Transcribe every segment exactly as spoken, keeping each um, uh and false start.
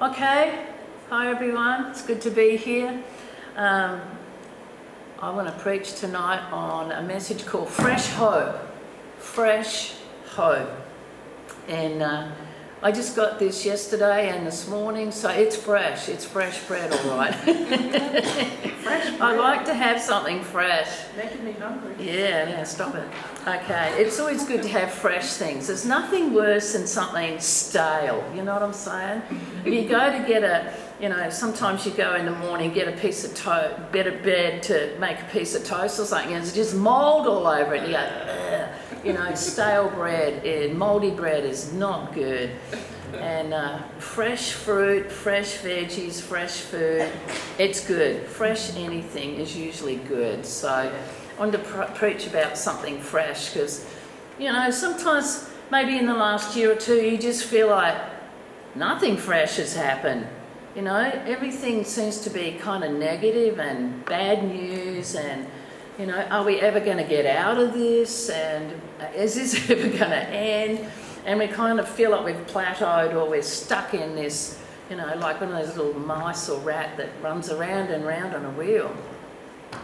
Okay, hi everyone, it's good to be here. Um, I want to preach tonight on a message called Fresh Hope. Fresh Hope. And uh, I just got this yesterday and this morning, so it's fresh. It's fresh bread, all right. Fresh bread. I like to have something fresh. Making me hungry. Yeah, yeah, stop it. Okay, it's always good to have fresh things. There's nothing worse than something stale, you know what I'm saying? If you go to get a, you know, sometimes you go in the morning, get a piece of toast, get a bread to make a piece of toast or something, and it's just mould all over it. You go, ugh. You know, stale bread, mouldy bread is not good. And uh, fresh fruit, fresh veggies, fresh food, it's good. Fresh anything is usually good. So I wanted to pr- preach about something fresh because, you know, sometimes maybe in the last year or two you just feel like nothing fresh has happened. You know, everything seems to be kind of negative and bad news and, you know, are we ever going to get out of this? And is this ever going to end? And we kind of feel like we've plateaued or we're stuck in this, you know, like one of those little mice or rat that runs around and round on a wheel.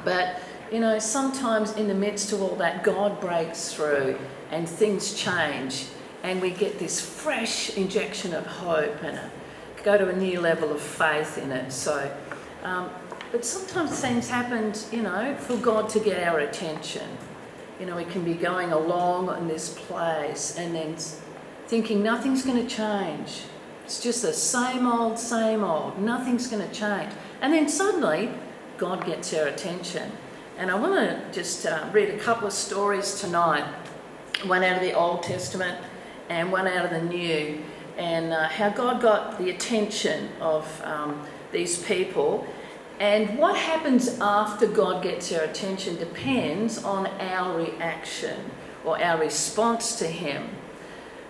But, you know, sometimes in the midst of all that, God breaks through and things change and we get this fresh injection of hope and go to a new level of faith in it. So, um, But sometimes things happen, you know, for God to get our attention. You know, we can be going along in this place and then thinking nothing's going to change. It's just the same old, same old. Nothing's going to change. And then suddenly, God gets our attention. And I want to just uh, read a couple of stories tonight. One out of the Old Testament and one out of the New. And uh, how God got the attention of um, these people. And what happens after God gets our attention depends on our reaction or our response to Him.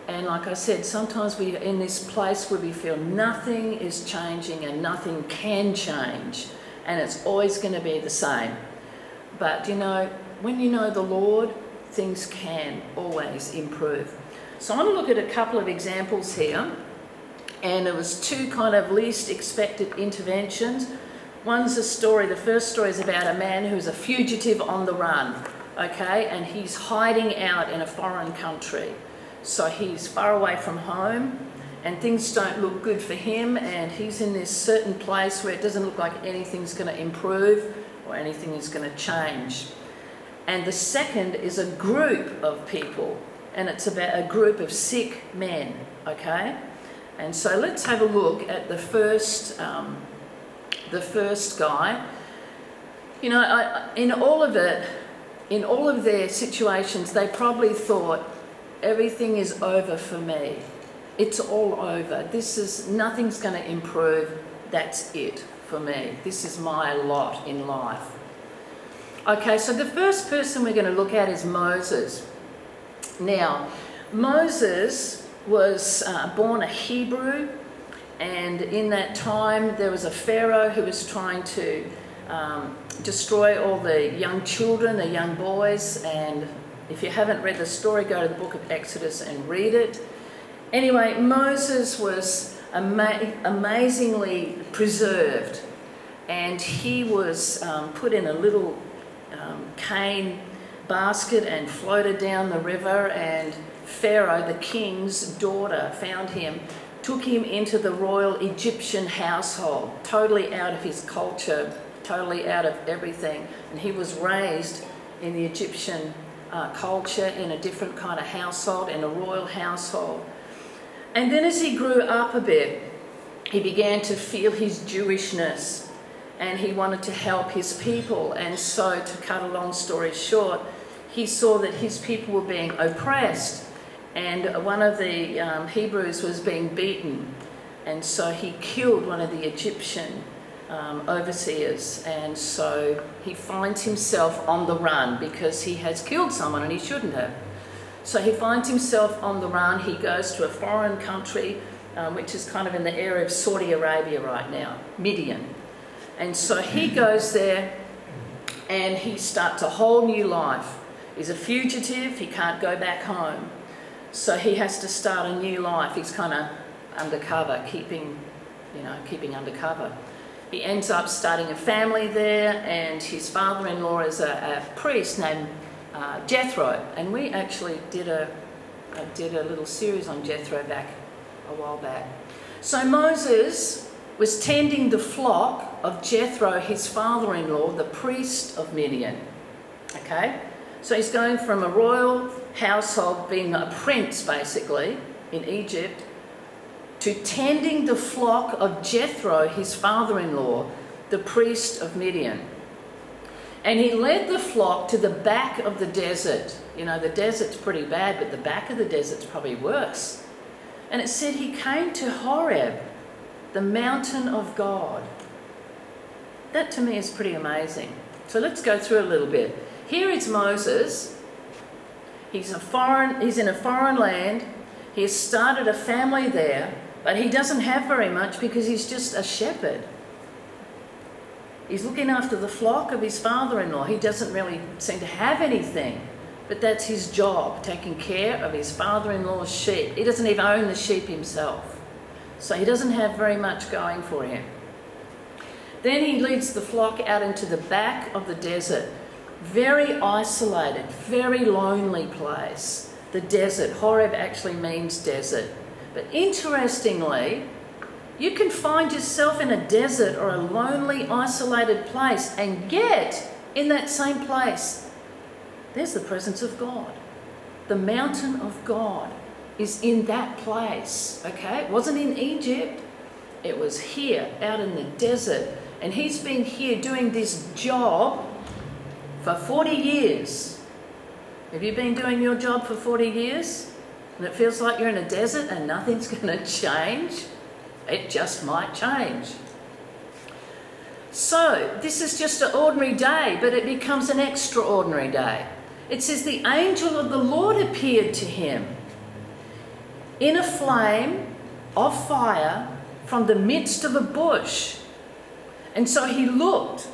And like I said, sometimes we're in this place where we feel nothing is changing and nothing can change. And it's always going to be the same. But, you know, when you know the Lord, things can always improve. So I'm going to look at a couple of examples here. And it was two kind of least expected interventions. One's a story, the first story is about a man who's a fugitive on the run, okay, and he's hiding out in a foreign country. So he's far away from home and things don't look good for him and he's in this certain place where it doesn't look like anything's going to improve or anything is going to change. And the second is a group of people, and it's about a group of sick men, okay. And so let's have a look at the first um, the first guy. You know, I, in all of it, in all of their situations, they probably thought, everything is over for me. It's all over. This is, nothing's going to improve. That's it for me. This is my lot in life. Okay, so the first person we're going to look at is Moses. Now, Moses was uh, born a Hebrew. And in that time, there was a pharaoh who was trying to um, destroy all the young children, the young boys. And if you haven't read the story, go to the book of Exodus and read it. Anyway, Moses was ama- amazingly preserved. And he was um, put in a little um, cane basket and floated down the river. And Pharaoh, the king's daughter, found him, took him into the royal Egyptian household, totally out of his culture, totally out of everything. And he was raised in the Egyptian uh, culture, in a different kind of household, in a royal household. And then as he grew up a bit, he began to feel his Jewishness and he wanted to help his people. And so, to cut a long story short, he saw that his people were being oppressed. And one of the um, Hebrews was being beaten, and so he killed one of the Egyptian um, overseers, and so he finds himself on the run because he has killed someone and he shouldn't have. So he finds himself on the run. He goes to a foreign country, um, which is kind of in the area of Saudi Arabia right now, Midian. And so he goes there and he starts a whole new life. He's a fugitive, he can't go back home. So he has to start a new life. He's kind of undercover, keeping you know, keeping undercover. He ends up starting a family there, and his father-in-law is a, a priest named uh, Jethro. And we actually did a, I did a little series on Jethro back a while back. So Moses was tending the flock of Jethro, his father-in-law, the priest of Midian. Okay, so he's going from a royal household, being a prince basically in Egypt, to tending the flock of Jethro, his father-in-law, the priest of Midian. And he led the flock to the back of the desert. You know, the desert's pretty bad, but the back of the desert's probably worse. And it said he came to Horeb, the mountain of God. That to me is pretty amazing. So let's go through a little bit. Here is Moses. He's a foreign, he's in a foreign land. He has started a family there, but he doesn't have very much because he's just a shepherd. He's looking after the flock of his father-in-law. He doesn't really seem to have anything, but that's his job, taking care of his father-in-law's sheep. He doesn't even own the sheep himself, so he doesn't have very much going for him. Then he leads the flock out into the back of the desert. Very isolated, very lonely place, the desert. Horeb actually means desert. But interestingly, you can find yourself in a desert or a lonely, isolated place, and yet in that same place, there's the presence of God. The mountain of God is in that place, okay? It wasn't in Egypt. It was here, out in the desert. And he's been here doing this job for forty years. Have you been doing your job for forty years? And it feels like you're in a desert and nothing's going to change? It just might change. So this is just an ordinary day, but it becomes an extraordinary day. It says the angel of the Lord appeared to him in a flame of fire from the midst of a bush. And so he looked,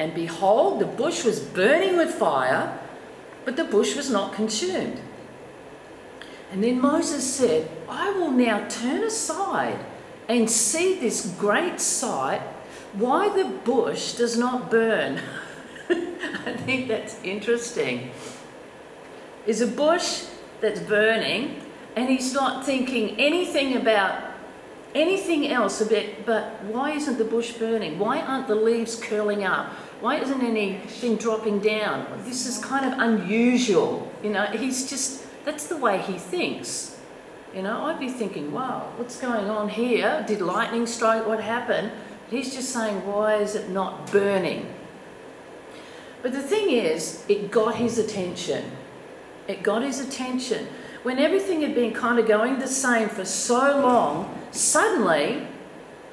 and behold, the bush was burning with fire, but the bush was not consumed. And then Moses said, I will now turn aside and see this great sight, why the bush does not burn. I think that's interesting. Is a bush that's burning, and he's not thinking anything about anything else a bit, but why isn't the bush burning? Why aren't the leaves curling up? Why isn't anything dropping down? This is kind of unusual. You know, he's just, that's the way he thinks. You know, I'd be thinking, wow, what's going on here? Did lightning strike? What happened? He's just saying, why is it not burning? But the thing is, it got his attention. It got his attention. When everything had been kind of going the same for so long, suddenly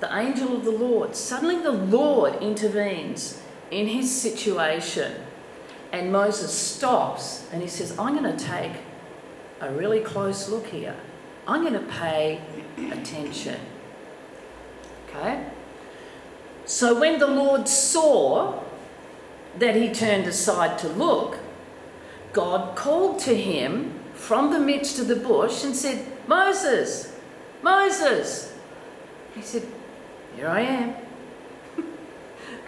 the angel of the Lord, suddenly the Lord intervenes in his situation. And Moses stops and he says, I'm going to take a really close look here. I'm going to pay attention. Okay? So when the Lord saw that he turned aside to look, God called to him from the midst of the bush and said, Moses, Moses. He said, here I am.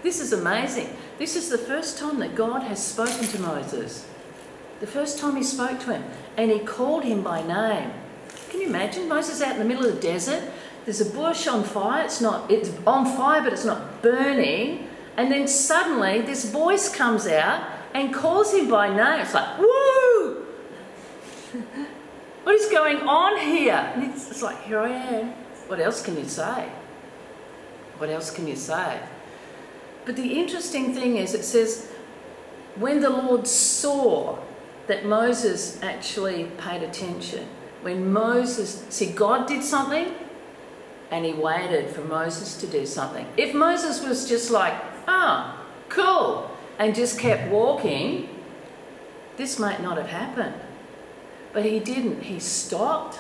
This is amazing. This is the first time that God has spoken to Moses. The first time he spoke to him, and he called him by name. Can you imagine? Moses out in the middle of the desert. There's a bush on fire. It's not, it's on fire, but it's not burning. And then suddenly this voice comes out and calls him by name. It's like, woo! What is going on here? And it's, it's like, here I am. What else can you say? What else can you say? But the interesting thing is, it says, when the Lord saw that Moses actually paid attention, when Moses, see, God did something and he waited for Moses to do something. If Moses was just like, ah, oh, cool, and just kept walking, this might not have happened. But he didn't. He stopped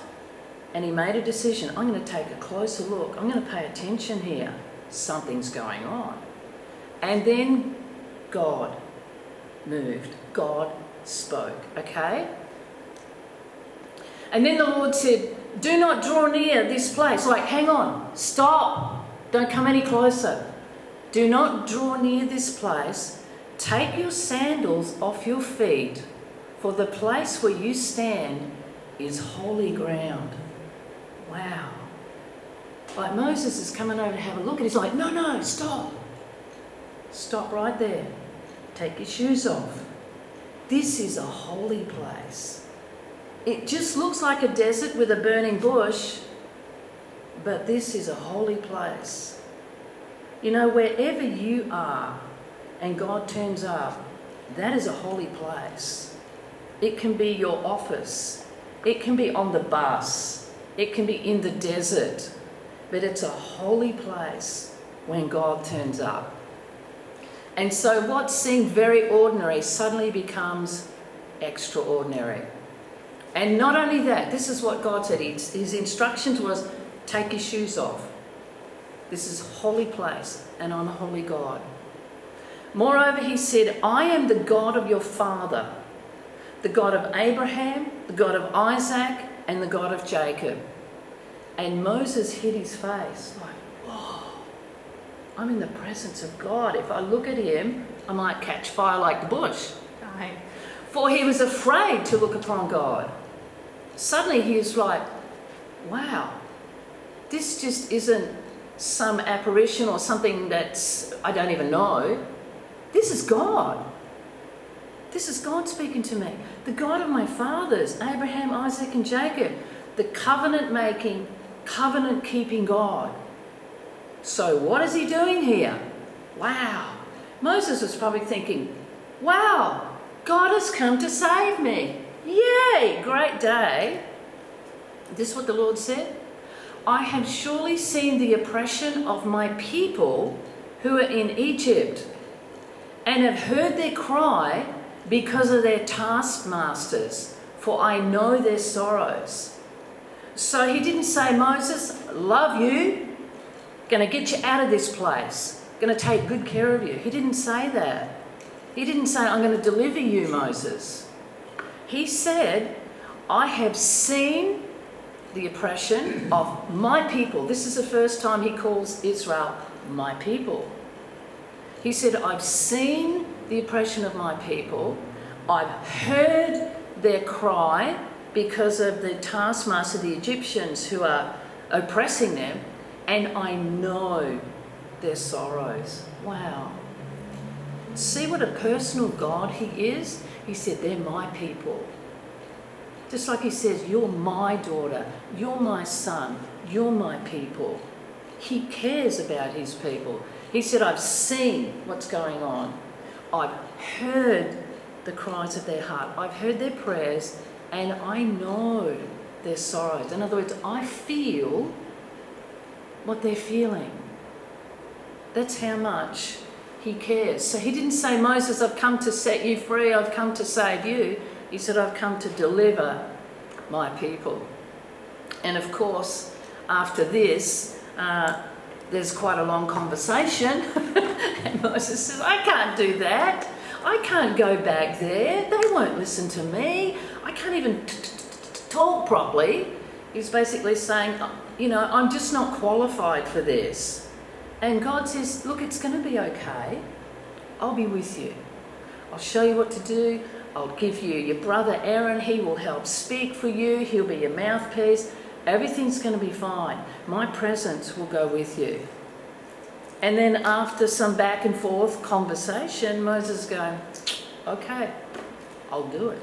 and he made a decision. I'm going to take a closer look. I'm going to pay attention here. Something's going on. And then God moved. God spoke, okay? And then the Lord said, do not draw near this place. Like, hang on, stop, Don't come any closer. Do not draw near this place. Take your sandals off your feet, for the place where you stand is holy ground. Wow. Like Moses is coming over to have a look, and he's like, no, no, stop. Stop right there. Take your shoes off. This is a holy place. It just looks like a desert with a burning bush, but this is a holy place. You know, wherever you are and God turns up, that is a holy place. It can be your office. It can be on the bus. It can be in the desert. But it's a holy place when God turns up. And so what seemed very ordinary suddenly becomes extraordinary. And not only that, this is what God said. His, his instructions was, take your shoes off. This is a holy place, an unholy God. Moreover, he said, I am the God of your father, the God of Abraham, the God of Isaac, and the God of Jacob. And Moses hid his face like, whoa, I'm in the presence of God. If I look at him, I might catch fire like the bush. Right. For he was afraid to look upon God. Suddenly he was like, wow, this just isn't some apparition or something that's, I don't even know. This is God. This is God speaking to me. The God of my fathers, Abraham, Isaac, and Jacob. The covenant-making, covenant-keeping God. So what is he doing here? Wow. Moses was probably thinking, wow, God has come to save me. Yay, great day. Is this what the Lord said? I have surely seen the oppression of my people who are in Egypt and have heard their cry because of their taskmasters, for I know their sorrows. So he didn't say, Moses, love you, going to get you out of this place, going to take good care of you. He didn't say that. He didn't say, I'm going to deliver you, Moses. He said, I have seen the oppression of my people. This is the first time he calls Israel my people. He said, I've seen the oppression of my people. I've heard their cry because of the taskmaster, the Egyptians, who are oppressing them, and I know their sorrows. Wow. See what a personal God he is? He said, they're my people. Just like he says, you're my daughter, you're my son, you're my people. He cares about his people. He said, I've seen what's going on. I've heard the cries of their heart. I've heard their prayers. And I know their sorrows. In other words, I feel what they're feeling. That's how much he cares. So he didn't say, Moses, I've come to set you free. I've come to save you. He said, I've come to deliver my people. And of course, after this, uh, there's quite a long conversation. And Moses says, I can't do that. I can't go back there. They won't listen to me. I can't even t- t- t- talk properly. He's basically saying, you know, I'm just not qualified for this. And God says, look, it's going to be okay. I'll be with you. I'll show you what to do. I'll give you your brother Aaron. He will help speak for you. He'll be your mouthpiece. Everything's going to be fine. My presence will go with you. And then after some back and forth conversation, Moses is going, okay, I'll do it.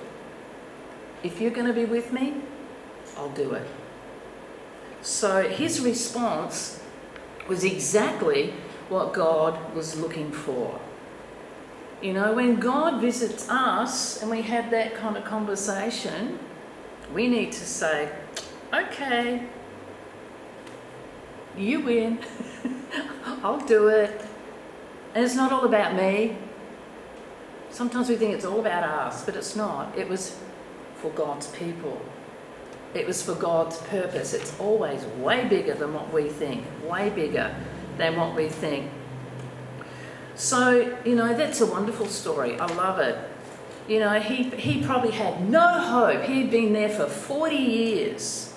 If you're going to be with me, I'll do it. So his response was exactly what God was looking for. You know, when God visits us and we have that kind of conversation, we need to say, okay, you win. I'll do it. And it's not all about me. Sometimes we think it's all about us, but it's not. It was for God's people. It was for God's purpose. It's always way bigger than what we think, way bigger than what we think. So, you know, that's a wonderful story. I love it. You know, he, he probably had no hope. He'd been there for forty years.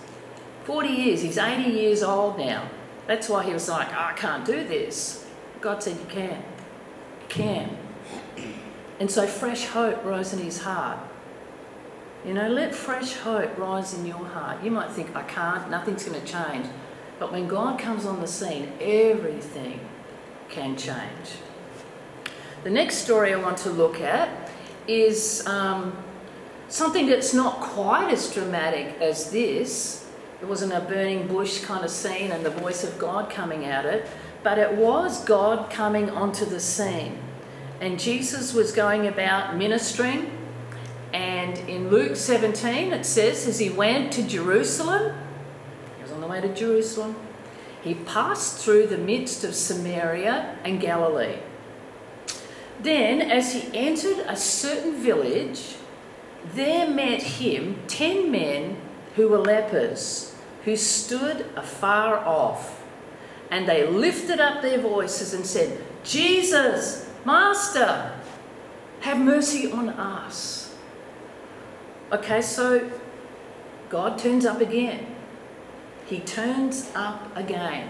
forty years. He's eighty years old now. That's why he was like, oh, I can't do this. God said, you can. You can. And so fresh hope rose in his heart. You know, let fresh hope rise in your heart. You might think, I can't, nothing's going to change. But when God comes on the scene, everything can change. The next story I want to look at is um, something that's not quite as dramatic as this. It wasn't a burning bush kind of scene and the voice of God coming at it, but it was God coming onto the scene. And Jesus was going about ministering, and in Luke seventeen it says, as he went to Jerusalem, he was on the way to Jerusalem, he passed through the midst of Samaria and Galilee. Then as he entered a certain village, there met him ten men who were lepers, who stood afar off, and they lifted up their voices and said, Jesus, Master, have mercy on us. Okay, so God turns up again. He turns up again.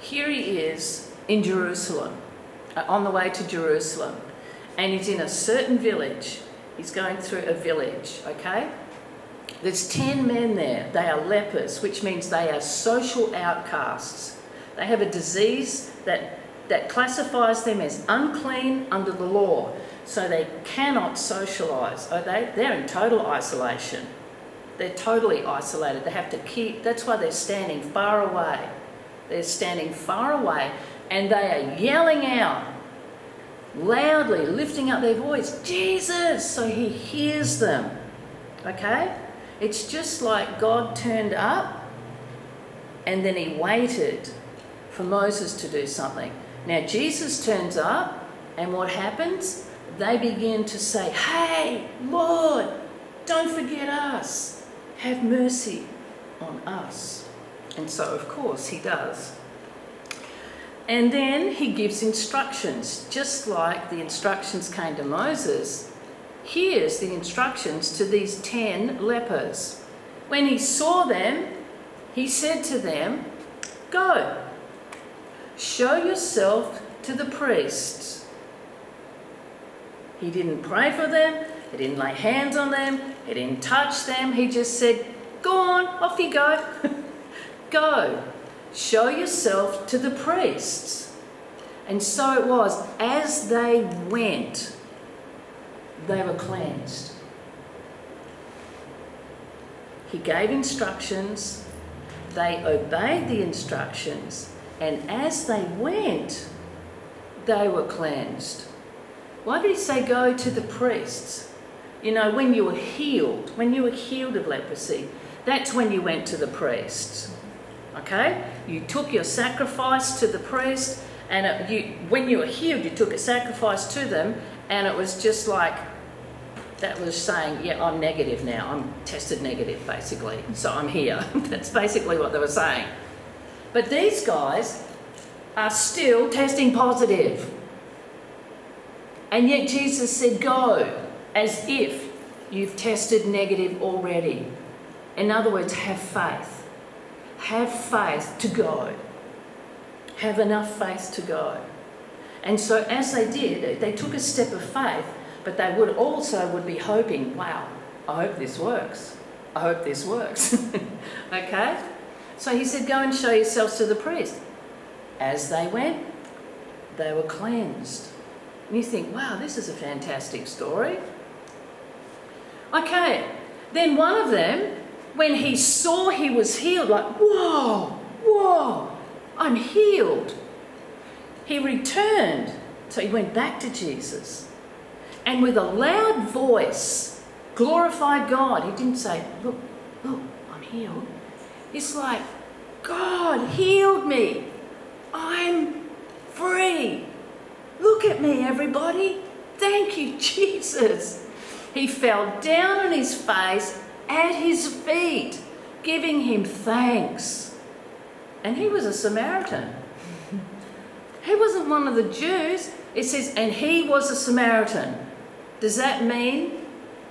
Here he is in Jerusalem, on the way to Jerusalem, and he's in a certain village. He's going through a village, okay? There's ten men there. They are lepers, which means they are social outcasts. They have a disease that that classifies them as unclean under the law, so they cannot socialise. Oh, they, they're in total isolation. They're totally isolated. They have to keep, that's why they're standing far away. They're standing far away, and they are yelling out loudly, lifting up their voice, Jesus, so he hears them, okay? It's just like God turned up and then he waited for Moses to do something. Now Jesus turns up, and what happens? They begin to say, hey, Lord, don't forget us. Have mercy on us. And so, of course, he does. And then he gives instructions, just like the instructions came to Moses. Here's the instructions to these ten lepers. When he saw them, he said to them, go, show yourself to the priests. He didn't pray for them. He didn't lay hands on them. He didn't touch them. He just said, go on, off you go. Go, show yourself to the priests. And so it was, as they went, they were cleansed. He gave instructions. They obeyed the instructions. And as they went, they were cleansed. Why did he say go to the priests? You know, when you were healed, when you were healed of leprosy, that's when you went to the priests, okay? You took your sacrifice to the priest, and it, you, when you were healed, you took a sacrifice to them, and it was just like, that was saying, yeah, I'm negative now. I'm tested negative, basically, so I'm here. That's basically what they were saying. But these guys are still testing positive. And yet Jesus said, go, as if you've tested negative already. In other words, have faith. Have faith to go. Have enough faith to go. And so as they did, they took a step of faith, but they would also would be hoping, wow, I hope this works. I hope this works. Okay? So he said, go and show yourselves to the priest. As they went, they were cleansed. And you think, wow, this is a fantastic story. Okay, then one of them, when he saw he was healed, like, whoa, whoa, I'm healed. He returned. So he went back to Jesus. And with a loud voice, glorified God. He didn't say, look, look, I'm healed. It's like, God healed me. I'm free. Look at me, everybody. Thank you, Jesus. He fell down on his face at his feet, giving him thanks. And he was a Samaritan. He wasn't one of the Jews. It says, and he was a Samaritan. Does that mean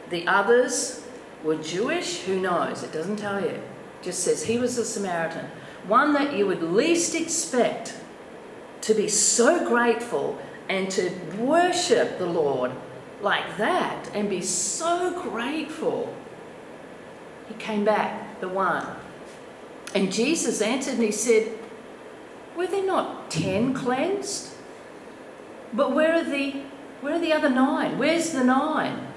the others were Jewish? Who knows? It doesn't tell you. Just says he was a Samaritan. one that you would least expect, to be so grateful and to worship the Lord like that and be so grateful. He came back, the one. And Jesus answered and he said, were there not ten cleansed? But where are the where are the other nine? Where's the nine?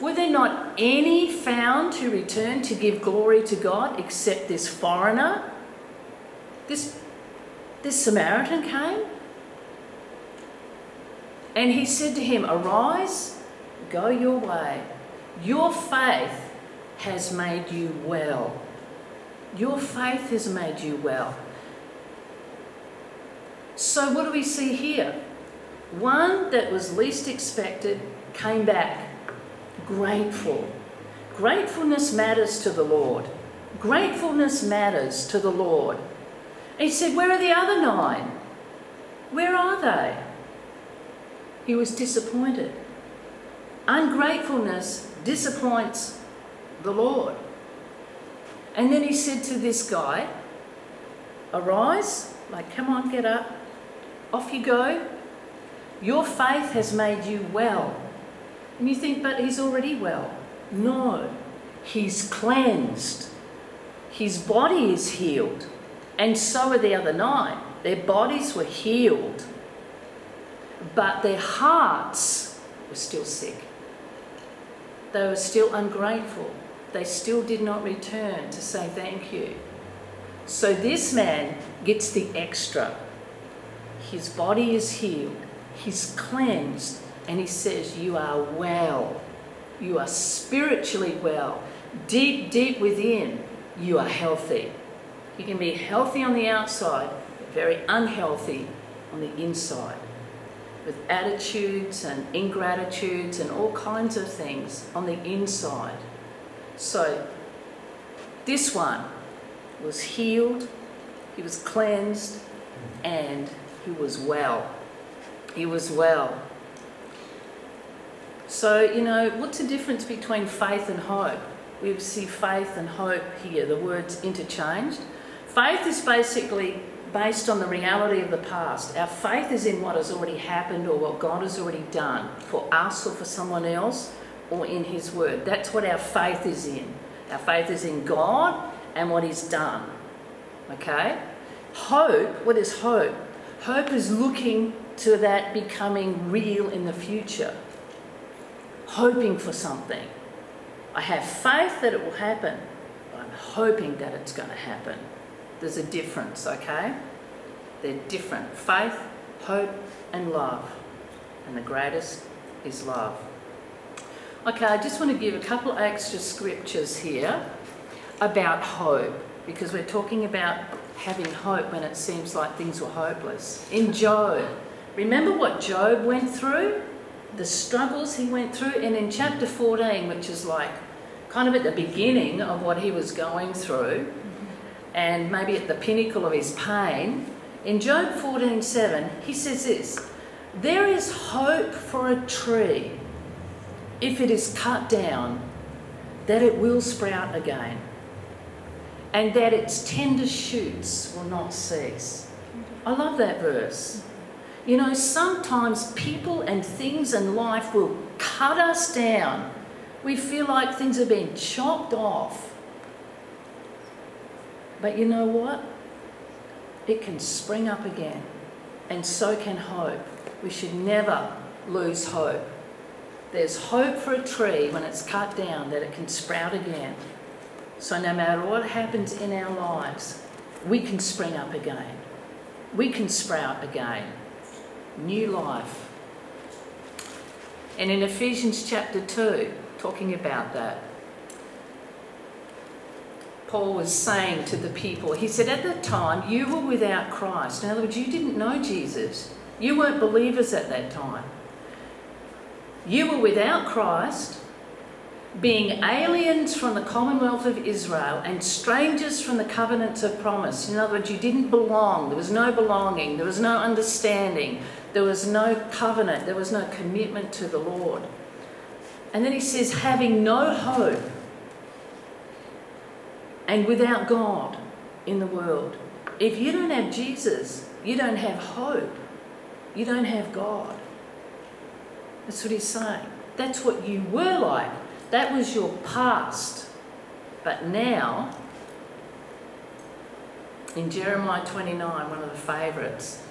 Were there not any found who returned to give glory to God except this foreigner? This, this Samaritan came. And he said to him, arise, go your way. Your faith has made you well. Your faith has made you well. So what do we see here? One that was least expected came back grateful. Gratefulness matters to the Lord. Gratefulness matters to the Lord. And he said, where are the other nine? Where are they? He was disappointed. Ungratefulness disappoints the Lord. And then he said to this guy, arise, like, come on, get up, off you go. Your faith has made you well. And you think, but he's already well. No, he's cleansed. His body is healed. And so are the other nine. Their bodies were healed. But their hearts were still sick. They were still ungrateful. They still did not return to say thank you. So this man gets the extra. His body is healed. He's cleansed. And he says, you are well. You are spiritually well. Deep, deep within, you are healthy. You can be healthy on the outside, but very unhealthy on the inside, with attitudes and ingratitudes and all kinds of things on the inside. So this one was healed, he was cleansed, and he was well. He was well. So, you know, what's the difference between faith and hope? We see faith and hope here, the words interchanged. Faith is basically based on the reality of the past. Our faith is in what has already happened or what God has already done for us or for someone else or in his word. That's what our faith is in. Our faith is in God and what he's done. Okay? Hope, what is hope? Hope is looking to that becoming real in the future. Hoping for something. I have faith that it will happen, but I'm hoping that it's going to happen. There's a difference, okay? They're different. Faith, hope, and love. And the greatest is love. Okay, I just want to give a couple of extra scriptures here about hope, because we're talking about having hope when it seems like things were hopeless. In Job, remember what Job went through? The struggles he went through? And in chapter fourteen, which is like kind of at the beginning of what he was going through, and maybe at the pinnacle of his pain, in Job fourteen seven, he says this, there is hope for a tree, if it is cut down, that it will sprout again, and that its tender shoots will not cease. I love that verse. You know, sometimes people and things and life will cut us down. We feel like things are being chopped off. But you know what? It can spring up again, and so can hope. We should never lose hope. There's hope for a tree when it's cut down, that it can sprout again. So no matter what happens in our lives, we can spring up again. We can sprout again. New life. And in Ephesians chapter two, talking about that, Paul was saying to the people, he said, at the time, you were without Christ. In other words, you didn't know Jesus. You weren't believers at that time. You were without Christ, being aliens from the commonwealth of Israel and strangers from the covenants of promise. In other words, you didn't belong. There was no belonging. There was no understanding. There was no covenant. There was no commitment to the Lord. And then he says, having no hope, and without God in the world. If you don't have Jesus, you don't have hope. You don't have God. That's what he's saying. That's what you were like. That was your past. But now, in Jeremiah twenty-nine, one of the favourites,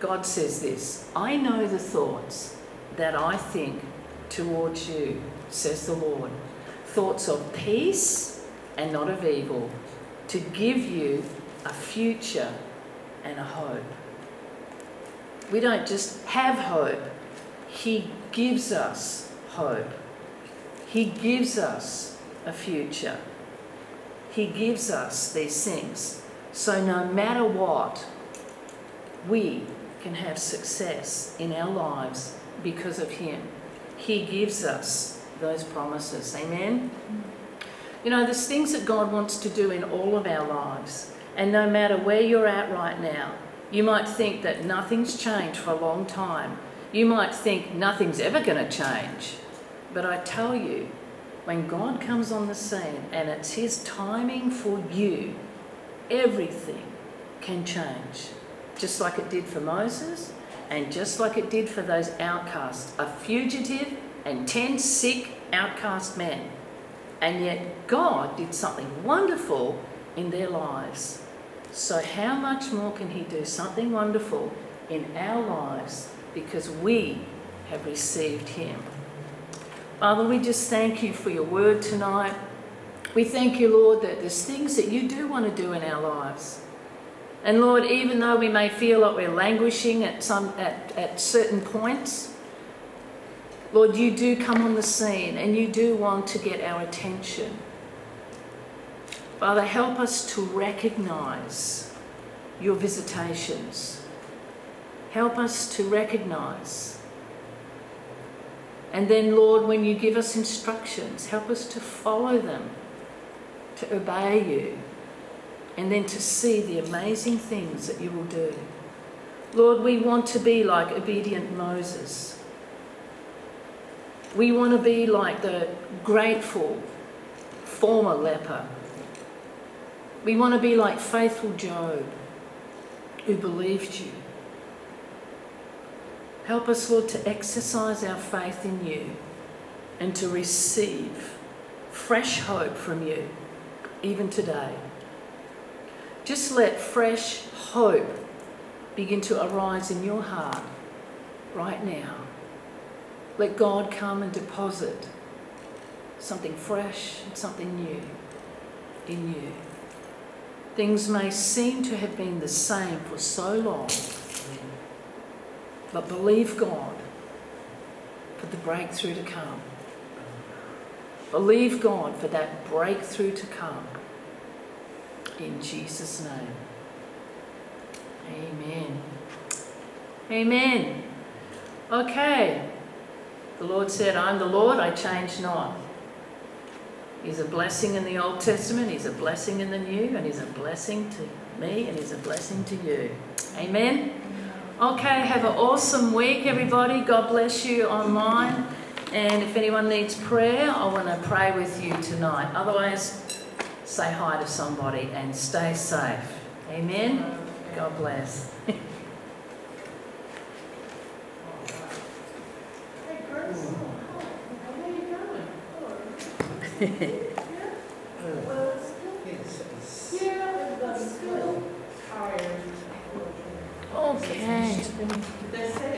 God says this: I know the thoughts that I think towards you, says the Lord, thoughts of peace and not of evil, to give you a future and a hope. We don't just have hope, he gives us hope. He gives us a future. He gives us these things. So no matter what, we can have success in our lives because of him. He gives us those promises. Amen? You know, there's things that God wants to do in all of our lives. And no matter where you're at right now, you might think that nothing's changed for a long time. You might think nothing's ever going to change. But I tell you, when God comes on the scene and it's his timing for you, everything can change. Just like it did for Moses and just like it did for those outcasts, a fugitive and ten sick outcast men. And yet God did something wonderful in their lives. So how much more can he do something wonderful in our lives because we have received him? Father, we just thank you for your word tonight. We thank you, Lord, that there's things that you do want to do in our lives. And Lord, even though we may feel like we're languishing at some at, at certain points, Lord, you do come on the scene and you do want to get our attention. Father, help us to recognize your visitations. Help us to recognize. And then, Lord, when you give us instructions, help us to follow them, to obey you, and then to see the amazing things that you will do. Lord, we want to be like obedient Moses. We want to be like the grateful former leper. We want to be like faithful Job, who believed you. Help us, Lord, to exercise our faith in you and to receive fresh hope from you, even today. Just let fresh hope begin to arise in your heart right now. Let God come and deposit something fresh and something new in you. Things may seem to have been the same for so long, but believe God for the breakthrough to come. Believe God for that breakthrough to come. In Jesus' name. Amen. Amen. Okay. The Lord said, I'm the Lord, I change not. He's a blessing in the Old Testament, he's a blessing in the New, and he's a blessing to me, and he's a blessing to you. Amen. Okay, have an awesome week, everybody. God bless you online. And if anyone needs prayer, I want to pray with you tonight. Otherwise, say hi to somebody and stay safe. Amen. God bless. Okay.